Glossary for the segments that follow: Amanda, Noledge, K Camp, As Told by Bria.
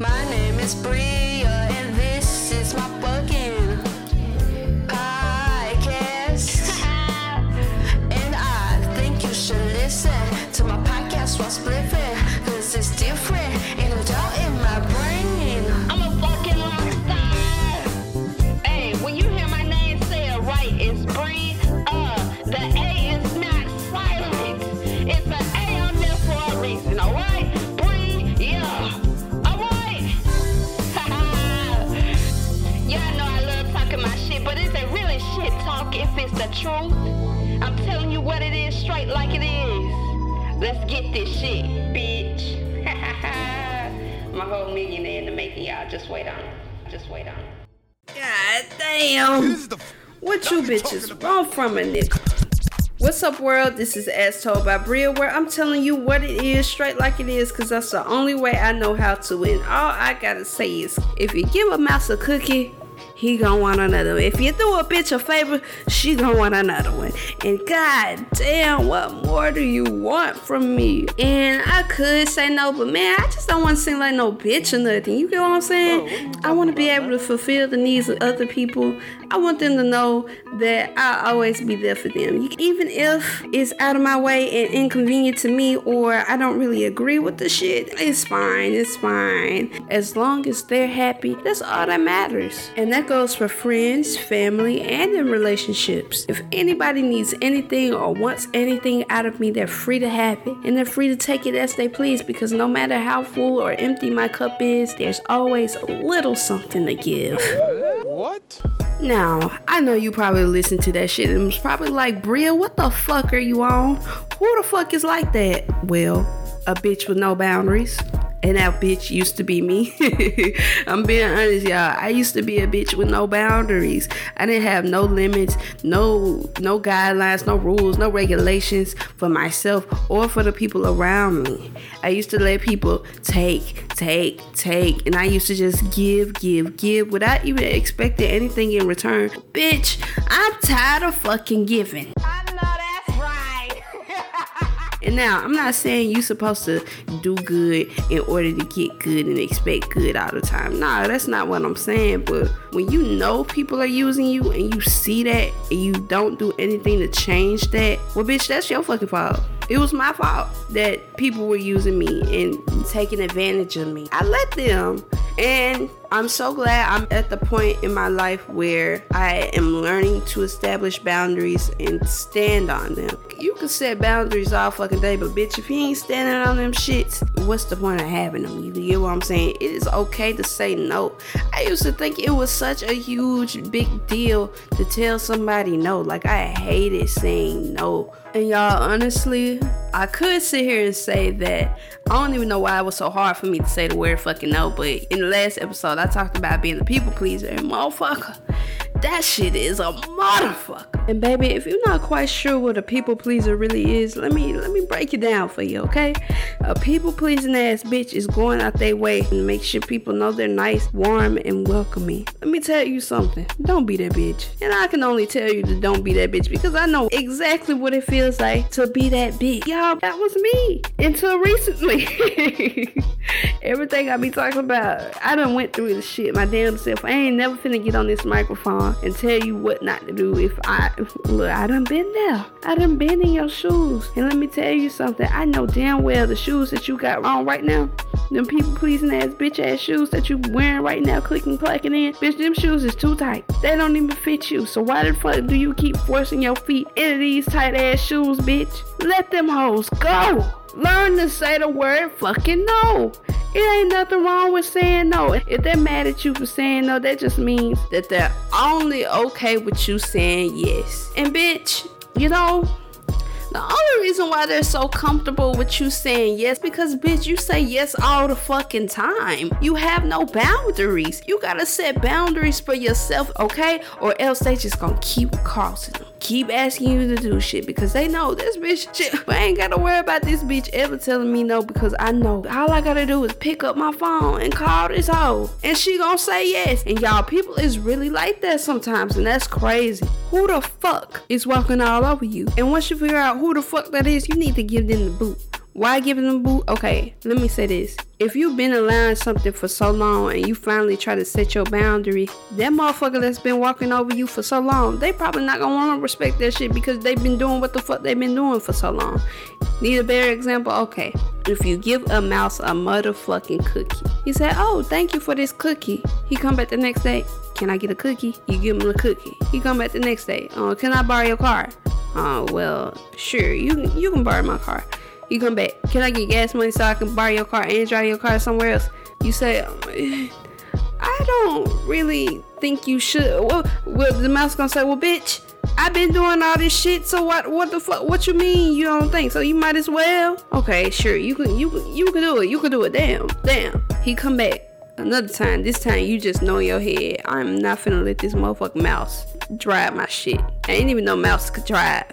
My name is Bria and this is my fucking podcast. And I think you should listen to my podcast while spliffing, cause it's different and it's all in my brain. I'm a fucking rock star. Hey, when you hear my name, say it right. It's Bria. The A is not silent. It's an A on there for a reason, alright? If it's the truth, I'm telling you what it is, straight like it is. Let's get this shit, bitch. My whole millionaire in the making, y'all. Just wait on. God damn. What you bitches want from a nigga? What's up, world? This is As Told by Bria, where I'm telling you what it is, straight like it is, because that's the only way I know how to. And all I gotta say is, if you give a mouse a cookie, he gonna want another one. If you do a bitch a favor, she gonna want another one. And god damn, what more do you want from me? And I could say no, but man, I just don't want to seem like no bitch or nothing. You get what I'm saying? I want to be able to fulfill the needs of other people. I want them to know that I'll always be there for them. Even if it's out of my way and inconvenient to me, or I don't really agree with the shit, it's fine. As long as they're happy, that's all that matters. And that goes for friends, family, and in relationships. If anybody needs anything or wants anything out of me, they're free to have it, and they're free to take it as they please, because no matter how full or empty my cup is, there's always a little something to give. What? Now, I know you probably listened to that shit and was probably like, Bria, what the fuck are you on? Who the fuck is like that? Well, a bitch with no boundaries. And that bitch used to be me. I'm being honest, y'all. I used to be a bitch with no boundaries. I didn't have no limits, no guidelines, no rules, no regulations for myself or for the people around me. I used to let people take, and I used to just give without even expecting anything in return. Bitch, I'm tired of fucking giving. And now, I'm not saying you're supposed to do good in order to get good and expect good all the time. Nah, that's not what I'm saying. But when you know people are using you and you see that and you don't do anything to change that, well, bitch, that's your fucking fault. It was my fault that people were using me and taking advantage of me. I let them. And I'm so glad I'm at the point in my life where I am learning to establish boundaries and stand on them. You can set boundaries all fucking day, but bitch, if you ain't standing on them shits, what's the point of having them? You get what I'm saying? It is okay to say no. I used to think it was such a huge, big deal to tell somebody no. Like, I hated saying no. And y'all, honestly, I could sit here and say that I don't even know why it was so hard for me to say the word fucking no, but in the last episode, I talked about being a people pleaser, and motherfucker, that shit is a motherfucker. And baby, if you're not quite sure what a people pleaser really is, let me break it down for you, okay? A people pleasing ass bitch is going out their way and make sure people know they're nice, warm, and welcoming. Let me tell you something. Don't be that bitch. And I can only tell you to don't be that bitch, because I know exactly what it feels like to be that bitch. Y'all, that was me until recently. Everything I be talking about, I done went through this shit my damn self. I ain't never finna get on this microphone and tell you what not to do. I done been there. I done been in your shoes. And let me tell you something. I know damn well the shoes that you got on right now, them people pleasing ass bitch ass shoes that you wearing right now, clicking, clacking in. Bitch, them shoes is too tight. They don't even fit you. So why the fuck do you keep forcing your feet into these tight ass shoes, bitch? Let them hoes go. Learn to say the word fucking no. It ain't nothing wrong with saying no. If they're mad at you for saying no, that just means that they're only okay with you saying yes. And bitch, you know, the only reason why they're so comfortable with you saying yes, because bitch, you say yes all the fucking time. You have no boundaries. You gotta set boundaries for yourself, okay? Or else they just gonna keep crossing them. Keep asking you to do shit, because they know this bitch shit. But I ain't gotta worry about this bitch ever telling me no, because I know all I gotta do is pick up my phone and call this hoe, and she gonna say yes. And y'all, people is really like that sometimes, and that's crazy. Who the fuck is walking all over you? And once you figure out who the fuck that is, you need to give them the boot. Why give them a boot? Okay, let me say this. If you've been allowing something for so long and you finally try to set your boundary, that motherfucker that's been walking over you for so long, they probably not gonna wanna respect that shit because they've been doing what the fuck they've been doing for so long. Need a better example? Okay. If you give a mouse a motherfucking cookie, he said, "Oh, thank you for this cookie." He come back the next day, "Can I get a cookie?" You give him a cookie. He come back the next day, "Can I borrow your car?" Well, sure, you can borrow my car. You come back, "Can I get gas money so I can borrow your car and drive your car somewhere else?" You say, "I don't really think you should." Well, the mouse gonna say, "Well, bitch, I've been doing all this shit, so what the fuck, what you mean you don't think so? You might as well." Okay, sure, you can do it, damn. He come back another time. This time you just know in your head, I'm not finna let this motherfucking mouse drive my shit. I didn't even know mouse could drive.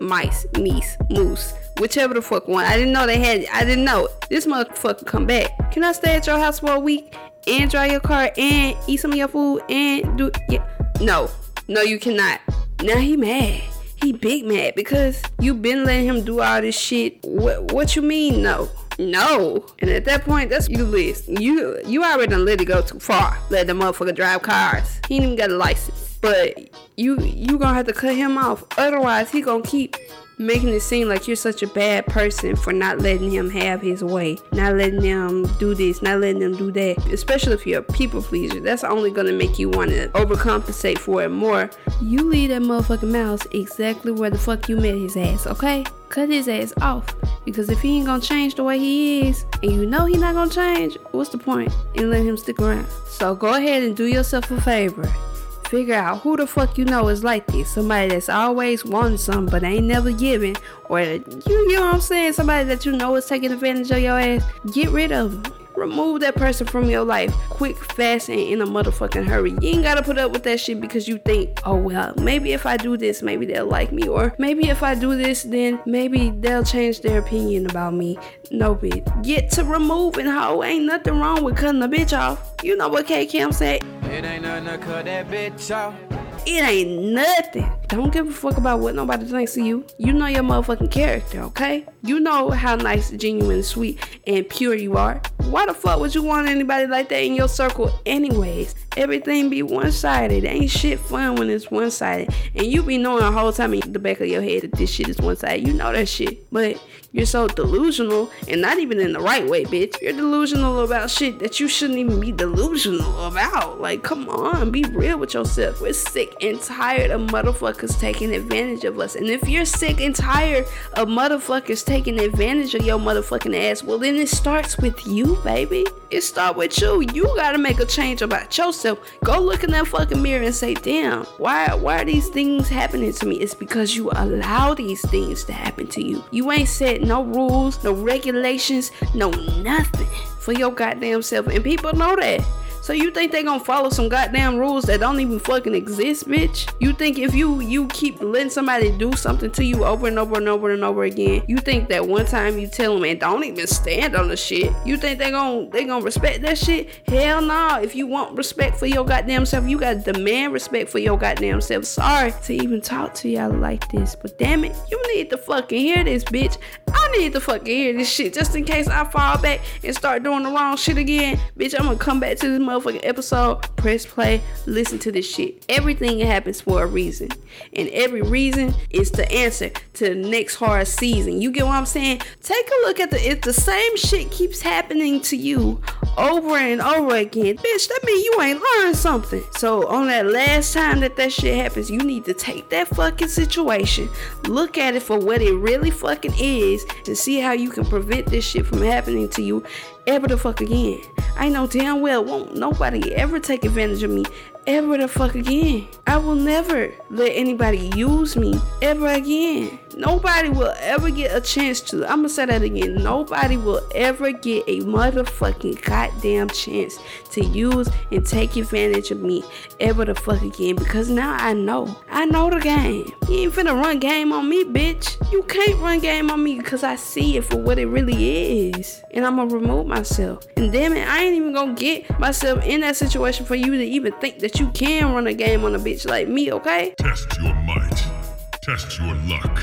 Mice, meese, moose, whichever the fuck one. I didn't know they had it. I didn't know. This motherfucker come back, "Can I stay at your house for a week and drive your car and eat some of your food and do..." Yeah. No, you cannot. Now he mad. He big mad because you been letting him do all this shit. What you mean no? And at that point, that's you list. You already done let it go too far. Let the motherfucker drive cars. He ain't even got a license. But you gonna have to cut him off. Otherwise, he gonna keep making it seem like you're such a bad person for not letting him have his way, not letting him do this, not letting him do that. Especially if you're a people pleaser, that's only gonna make you want to overcompensate for it more. You leave that motherfucking mouse exactly where the fuck you met his ass, okay? Cut his ass off, because if he ain't gonna change the way he is, and you know he not gonna change, what's the point in letting him stick around? So go ahead and do yourself a favor. Figure out who the fuck you know is like this. Somebody that's always wanting something but ain't never giving. Or, you know what I'm saying? Somebody that you know is taking advantage of your ass. Get rid of them. Remove that person from your life. Quick, fast, and in a motherfucking hurry. You ain't gotta put up with that shit because you think, "Oh, well, maybe if I do this, maybe they'll like me. Or maybe if I do this, then maybe they'll change their opinion about me." No, bitch. Get to removing, hoe. Ain't nothing wrong with cutting a bitch off. You know what K Camp said? It ain't nothing to cut that bitch off. It ain't nothing. Don't give a fuck about what nobody thinks of you. You know your motherfucking character, okay? You know how nice, genuine, sweet, and pure you are. Why the fuck would you want anybody like that in your circle anyways? Everything be one-sided. Ain't shit fun when it's one-sided. And you be knowing the whole time in the back of your head that this shit is one-sided. You know that shit. But you're so delusional, and not even in the right way, bitch. You're delusional about shit that you shouldn't even be delusional about. Like, come on, be real with yourself. We're sick and tired of motherfuckers taking advantage of us. And if you're sick and tired of motherfuckers taking advantage of your motherfucking ass, well, then it starts with you, baby. It starts with you. You gotta make a change about yourself. Go look in that fucking mirror and say, "Damn, why are these things happening to me?" It's because you allow these things to happen to you. You ain't set no rules, no regulations, no nothing for your goddamn self. And people know that. So you think they gonna follow some goddamn rules that don't even fucking exist, bitch? You think if you keep letting somebody do something to you over and over and over and over again, you think that one time you tell them and don't even stand on the shit, you think they gonna respect that shit? Hell no. If you want respect for your goddamn self, you gotta demand respect for your goddamn self. Sorry to even talk to y'all like this, but damn it, you need to fucking hear this, bitch. I need to fucking hear this shit just in case I fall back and start doing the wrong shit again. Bitch, I'm gonna come back to this motherfucking episode, press play, listen to this shit. Everything happens for a reason, and every reason is the answer to the next hard season. You get what I'm saying? Take a look at if the same shit keeps happening to you over and over again, bitch, that means you ain't learned something. So on that last time that shit happens, you need to take that fucking situation, look at it for what it really fucking is, and see how you can prevent this shit from happening to you ever the fuck again. I know damn well won't nobody ever take advantage of me ever the fuck again. I will never let anybody use me ever again. Nobody will ever get a chance to. I'm gonna say that again. Nobody will ever get a motherfucking goddamn chance to use and take advantage of me ever the fuck again, because now I know the game. You ain't finna run game on me, bitch. You can't run game on me because I see it for what it really is, and I'm gonna remove myself. And damn it, I ain't even gonna get myself in that situation for you to even think that you can run a game on a bitch like me, okay? Test your might. Test your luck.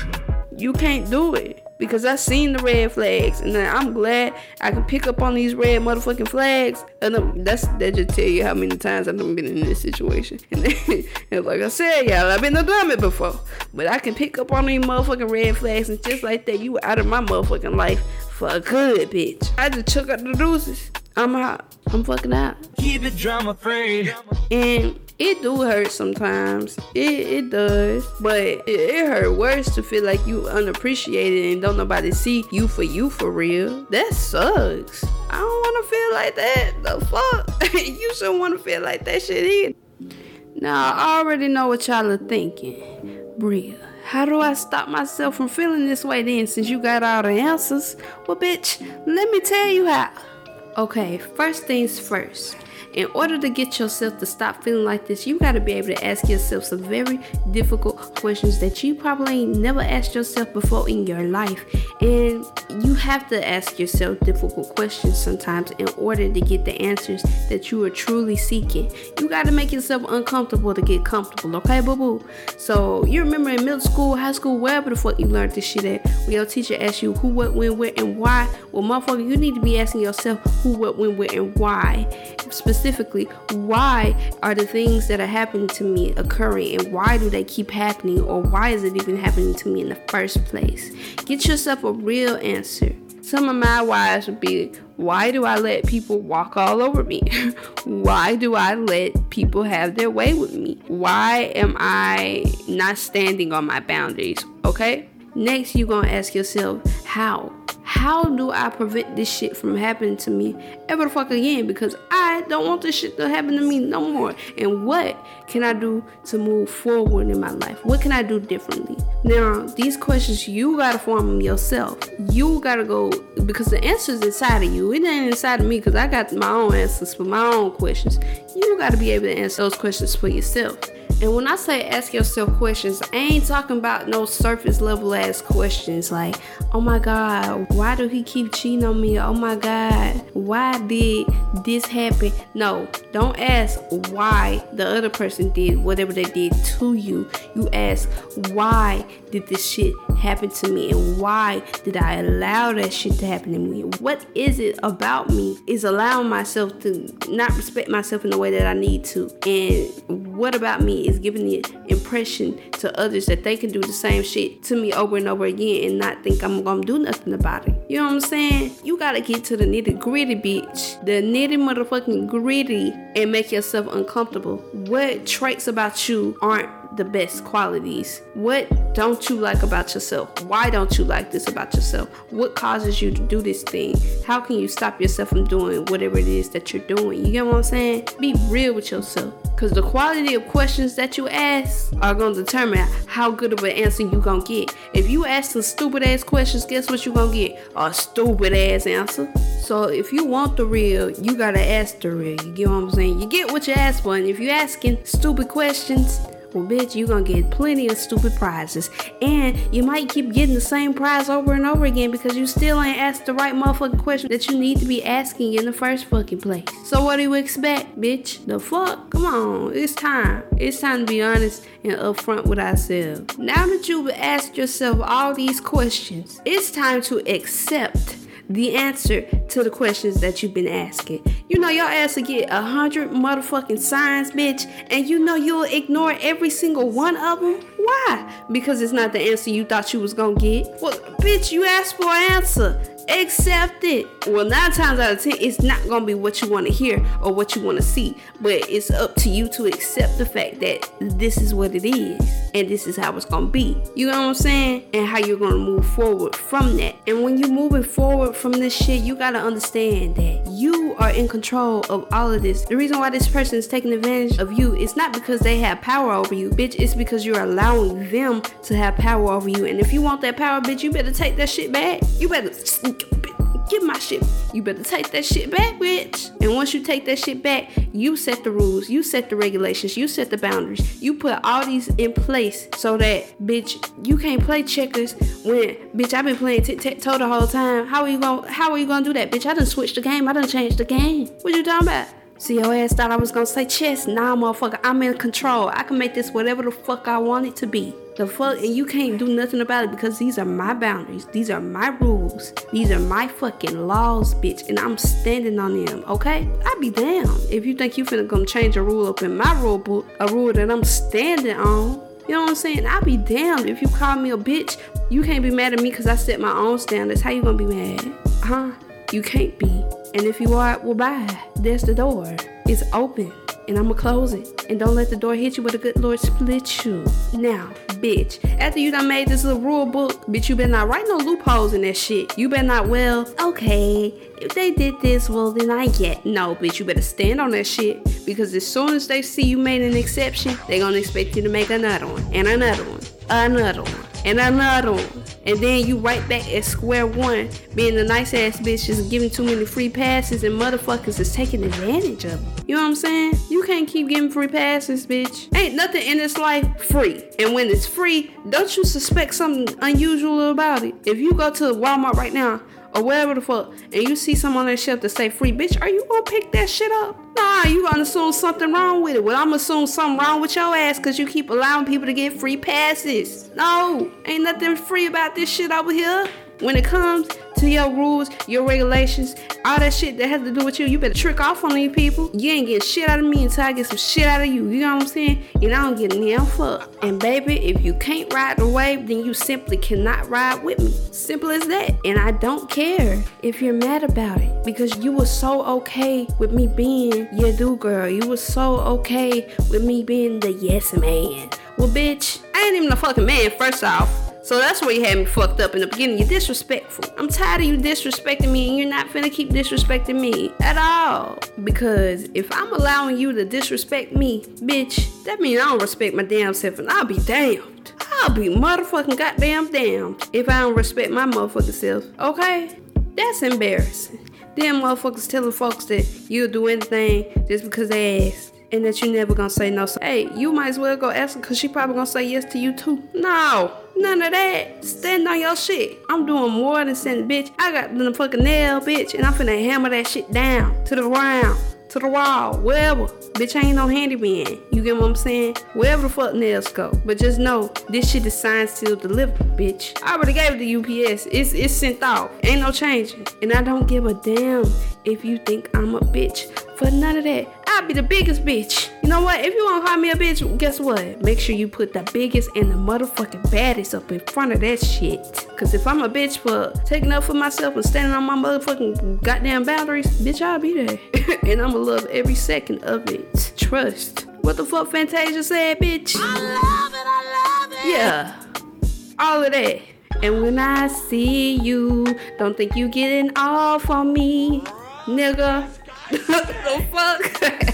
You can't do it. because I seen the red flags, and I'm glad I can pick up on these red motherfucking flags. And that just tell you how many times I've been in this situation. And like I said, y'all, I've been done it before, but I can pick up on these motherfucking red flags, and just like that, you out of my motherfucking life for good, bitch. I just took out the deuces. I'm out. I'm fucking out. Keep it drama free. And it do hurt sometimes. It does. But it hurt worse to feel like you unappreciated and don't nobody see you for real. That sucks. I don't want to feel like that. The fuck? You shouldn't want to feel like that shit either. Now, I already know what y'all are thinking. Bria, how do I stop myself from feeling this way then, since you got all the answers? Well, bitch, let me tell you how. Okay, first things first. In order to get yourself to stop feeling like this, you gotta be able to ask yourself some very difficult questions that you probably ain't never asked yourself before in your life. And you have to ask yourself difficult questions sometimes in order to get the answers that you are truly seeking. You gotta make yourself uncomfortable to get comfortable, okay, boo-boo? So you remember in middle school, high school, wherever the fuck you learned this shit at, when your teacher asked you who, what, when, where, and why. Well, motherfucker, you need to be asking yourself who, what, when, where, and why. Specifically, why are the things that are happening to me occurring, and why do they keep happening, or why is it even happening to me in the first place? Get yourself a real answer. Some of my whys would be, why do I let people walk all over me? Why do I let people have their way with me? Why am I not standing on my boundaries? Okay? Next, you're gonna ask yourself, how? How do I prevent this shit from happening to me ever the fuck again? Because I don't want this shit to happen to me no more. And what can I do to move forward in my life? What can I do differently? Now, these questions, you gotta form them yourself. You gotta go, because the answer's inside of you. It ain't inside of me, because I got my own answers for my own questions. You gotta be able to answer those questions for yourself. And when I say ask yourself questions, I ain't talking about no surface level ass questions like, oh my God, why do he keep cheating on me? Oh my God, why did this happen? No, don't ask why the other person did whatever they did to you. You ask, why did this shit happen to me? And why did I allow that shit to happen to me? What is it about me is allowing myself to not respect myself in the way that I need to? And what about me is giving the impression to others that they can do the same shit to me over and over again and not think I'm gonna do nothing about it? You know what I'm saying? You gotta get to the nitty gritty, bitch. The nitty motherfucking gritty, and make yourself uncomfortable. What traits about you aren't the best qualities? What don't you like about yourself? Why don't you like this about yourself? What causes you to do this thing? How can you stop yourself from doing whatever it is that you're doing? You get what I'm saying? Be real with yourself, because the quality of questions that you ask are going to determine how good of an answer you're going to get. If you ask some stupid ass questions, guess what you're going to get? A stupid ass answer. So if you want the real, you got to ask the real. You get what I'm saying? You get what you ask for. And if you're asking stupid questions, well, bitch, you're going to get plenty of stupid prizes. And you might keep getting the same prize over and over again because you still ain't asked the right motherfucking question that you need to be asking in the first fucking place. So what do you expect, bitch? The fuck? Come on. It's time. It's time to be honest and upfront with ourselves. Now that you've asked yourself all these questions, it's time to accept the answer to the questions that you've been asking. You know your ass will get 100 motherfucking signs, bitch, and you know you'll ignore every single one of them. Why? Because it's not the answer you thought you was gonna get. Well, bitch, you asked for an answer. Accept it. Well, 9 times out of 10, it's not gonna be what you want to hear or what you want to see, but it's up to you to accept the fact that this is what it is and this is how it's gonna be. You know what I'm saying? And how you're gonna move forward from that. And when you're moving forward from this shit, you gotta understand that you are in control of all of this. The reason why this person is taking advantage of you is not because they have power over you, bitch. It's because you're allowing them to have power over you. And if you want that power, bitch, you better take that shit back. You better get my shit. You better take that shit back, bitch. And once you take that shit back, you set the rules, you set the regulations, you set the boundaries. You put all these in place so that, bitch, you can't play checkers when, bitch, I've been playing tic-tac-toe the whole time. How are you gonna do that, bitch? I done switched the game. I done changed the game. What you talking about? So your ass thought I was gonna say chess? Nah, motherfucker, I'm in control. I can make this whatever the fuck I want it to be. the fuck, and you can't do nothing about it because these are my boundaries, these are my rules, these are my fucking laws, bitch, and I'm standing on them, okay? I'd be damned if you think you finna come change a rule up in my rule book, a rule that I'm standing on. You know what I'm saying? I'd be damned if you call me a bitch. You can't be mad at me because I set my own standards. How you gonna be mad? Huh? You can't be. And if you are, well, bye. There's the door. It's open. And I'ma close it. And don't let the door hit you with a good Lord split you. Now, bitch, after you done made this little rule book, bitch, you better not write no loopholes in that shit. You better not, well, okay, if they did this, well, then I get. No, bitch, you better stand on that shit. Because as soon as they see you made an exception, they gonna expect you to make another one. And another one. Another one. And another one. And then you right back at square one, being a nice ass bitch, just giving too many free passes and motherfuckers is taking advantage of it. You know what I'm saying? You can't keep giving free passes, bitch. Ain't nothing in this life free. And when it's free, don't you suspect something unusual about it? If you go to Walmart right now, or wherever the fuck, and you see something on that shelf that say free, bitch, are you gonna pick that shit up? Nah, you gonna assume something wrong with it. Well, I'ma assume something wrong with your ass because you keep allowing people to get free passes. No, ain't nothing free about this shit over here. When it comes to your rules, your regulations, all that shit that has to do with you, you better trick off on these people. You ain't getting shit out of me until I get some shit out of you. You know what I'm saying? And I don't get damn fuck. And baby, if you can't ride the wave, then you simply cannot ride with me. Simple as that. And I don't care if you're mad about it because you were so okay with me being your dude girl. You were so okay with me being the yes man. Well, bitch, I ain't even a fucking man, first off. So that's where you had me fucked up in the beginning. You're disrespectful. I'm tired of you disrespecting me, and you're not finna keep disrespecting me at all. Because if I'm allowing you to disrespect me, bitch, that means I don't respect my damn self, and I'll be damned. I'll be motherfucking goddamn damned if I don't respect my motherfucking self, okay? That's embarrassing. Them motherfuckers telling folks that you'll do anything just because they ask. And that you never gonna say no. So, hey, you might as well go ask her because she probably gonna say yes to you too. No, none of that. Stand on your shit. I'm doing more than sending, bitch. I got the fucking nail, bitch, and I'm finna hammer that shit down to the ground, to the wall, wherever. Bitch, I ain't no handyman. You get what I'm saying? Wherever the fuck nails go. But just know, this shit is signed, sealed, delivered, bitch. I already gave it to UPS. It's sent off. Ain't no changing. And I don't give a damn if you think I'm a bitch for none of that. I'll be the biggest bitch. You know what? If you want to call me a bitch, guess what? Make sure you put the biggest and the motherfucking baddest up in front of that shit. Because if I'm a bitch for taking up for myself and standing on my motherfucking goddamn boundaries, bitch, I'll be there. And I'm going to love every second of it. Trust. What the fuck Fantasia said, bitch? I love it. Yeah. All of that. And when I see you, don't think you getting off on me, nigga. What the fuck?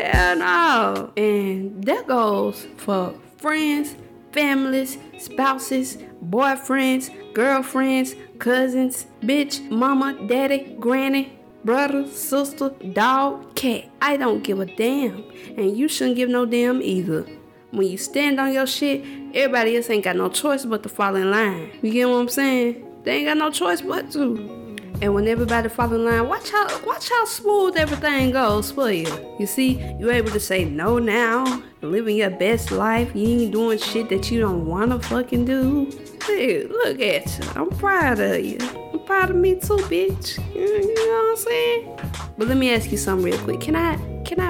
Hell no. And that goes for friends, families, spouses, boyfriends, girlfriends, cousins, bitch, mama, daddy, granny, brother, sister, dog, cat. I don't give a damn. And you shouldn't give no damn either. When you stand on your shit, everybody else ain't got no choice but to fall in line. You get what I'm saying? They ain't got no choice but to. And when everybody fall in line, watch how smooth everything goes for you. You see, you're able to say no now, living your best life. You ain't doing shit that you don't want to fucking do. Dude, look at you. I'm proud of you. I'm proud of me too, bitch. You know what I'm saying? But let me ask you something real quick. Can I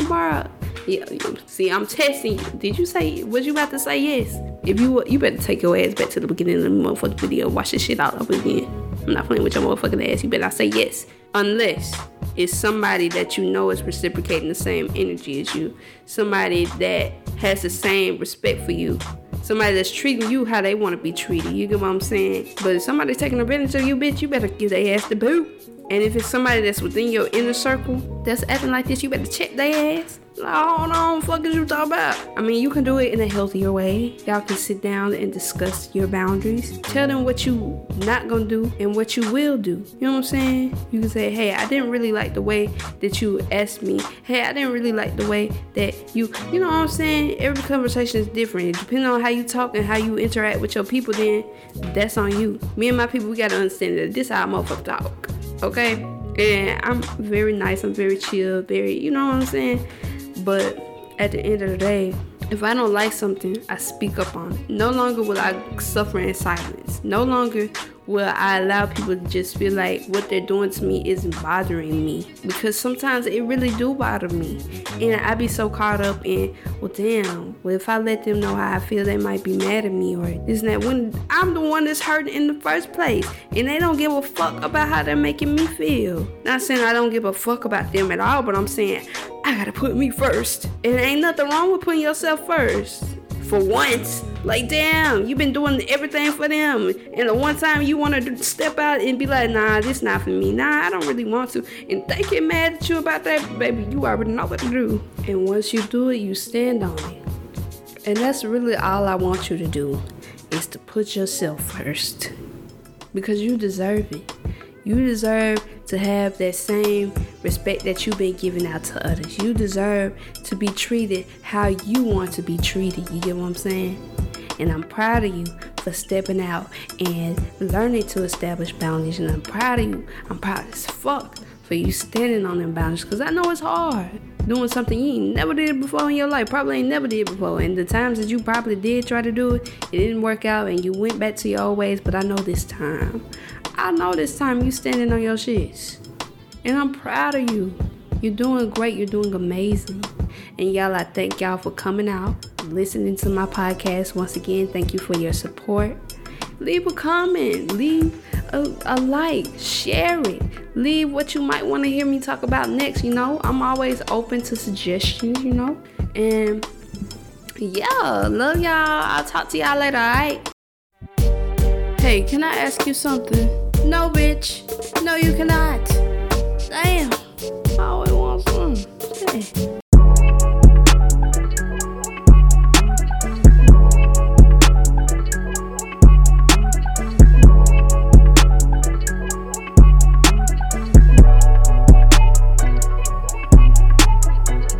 borrow? Yeah, see, I'm testing you. Did you say, was you about to say yes? If you were, you better take your ass back to the beginning of the motherfucking video. Watch this shit all over again. I'm not playing with your motherfucking ass. You better not say yes. Unless it's somebody that you know is reciprocating the same energy as you. Somebody that has the same respect for you. Somebody that's treating you how they want to be treated. You get what I'm saying? But if somebody's taking advantage of you, bitch, you better give their ass the boot. And if it's somebody that's within your inner circle that's acting like this, you better check their ass. Hold on, fuck is you talking about? I mean, you can do it in a healthier way. Y'all can sit down and discuss your boundaries. Tell them what you not gonna do and what you will do. You know what I'm saying? You can say, hey, I didn't really like the way that you asked me. Hey, I didn't really like the way that you know what I'm saying? Every conversation is different. Depending on how you talk and how you interact with your people, then that's on you. Me and my people, we gotta understand that this is how motherfuckers talk. Okay? And I'm very nice. I'm very chill. Very, you know what I'm saying? But at the end of the day, If I don't like something, I speak up on it. No longer will I suffer in silence. No longer will I allow people to just feel like what they're doing to me isn't bothering me. Because sometimes it really do bother me. And I be so caught up in, well, damn, well, if I let them know how I feel, they might be mad at me or this and that. When I'm the one that's hurting in the first place. And they don't give a fuck about how they're making me feel. Not saying I don't give a fuck about them at all, but I'm saying, I gotta put me first. And ain't nothing wrong with putting yourself first. For once. Like, damn, you've been doing everything for them. And the one time you want to step out and be like, nah, this not for me. Nah, I don't really want to. And they get mad at you about that, baby, you already know what to do. And once you do it, you stand on it. And that's really all I want you to do, is to put yourself first. Because you deserve it. You deserve to have that same respect that you've been giving out to others. You deserve to be treated how you want to be treated. You get what I'm saying? And I'm proud of you for stepping out and learning to establish boundaries. And I'm proud of you. I'm proud as fuck for you standing on them boundaries. Because I know it's hard doing something you ain't never did before in your life. Probably ain't never did before. And the times that you probably did try to do it, it didn't work out. And you went back to your old ways. But I know this time. You standing on your shits. And I'm proud of you. You're doing great. You're doing amazing. And y'all, I thank y'all for coming out, listening to my podcast. Once again, thank you for your support. Leave a comment. Leave a like. Share it. Leave what you might want to hear me talk about next, you know. I'm always open to suggestions, you know. And, yeah, love y'all. I'll talk to y'all later, all right? Hey, can I ask you something? No, bitch. No, you cannot. Damn. I always want some. Hey.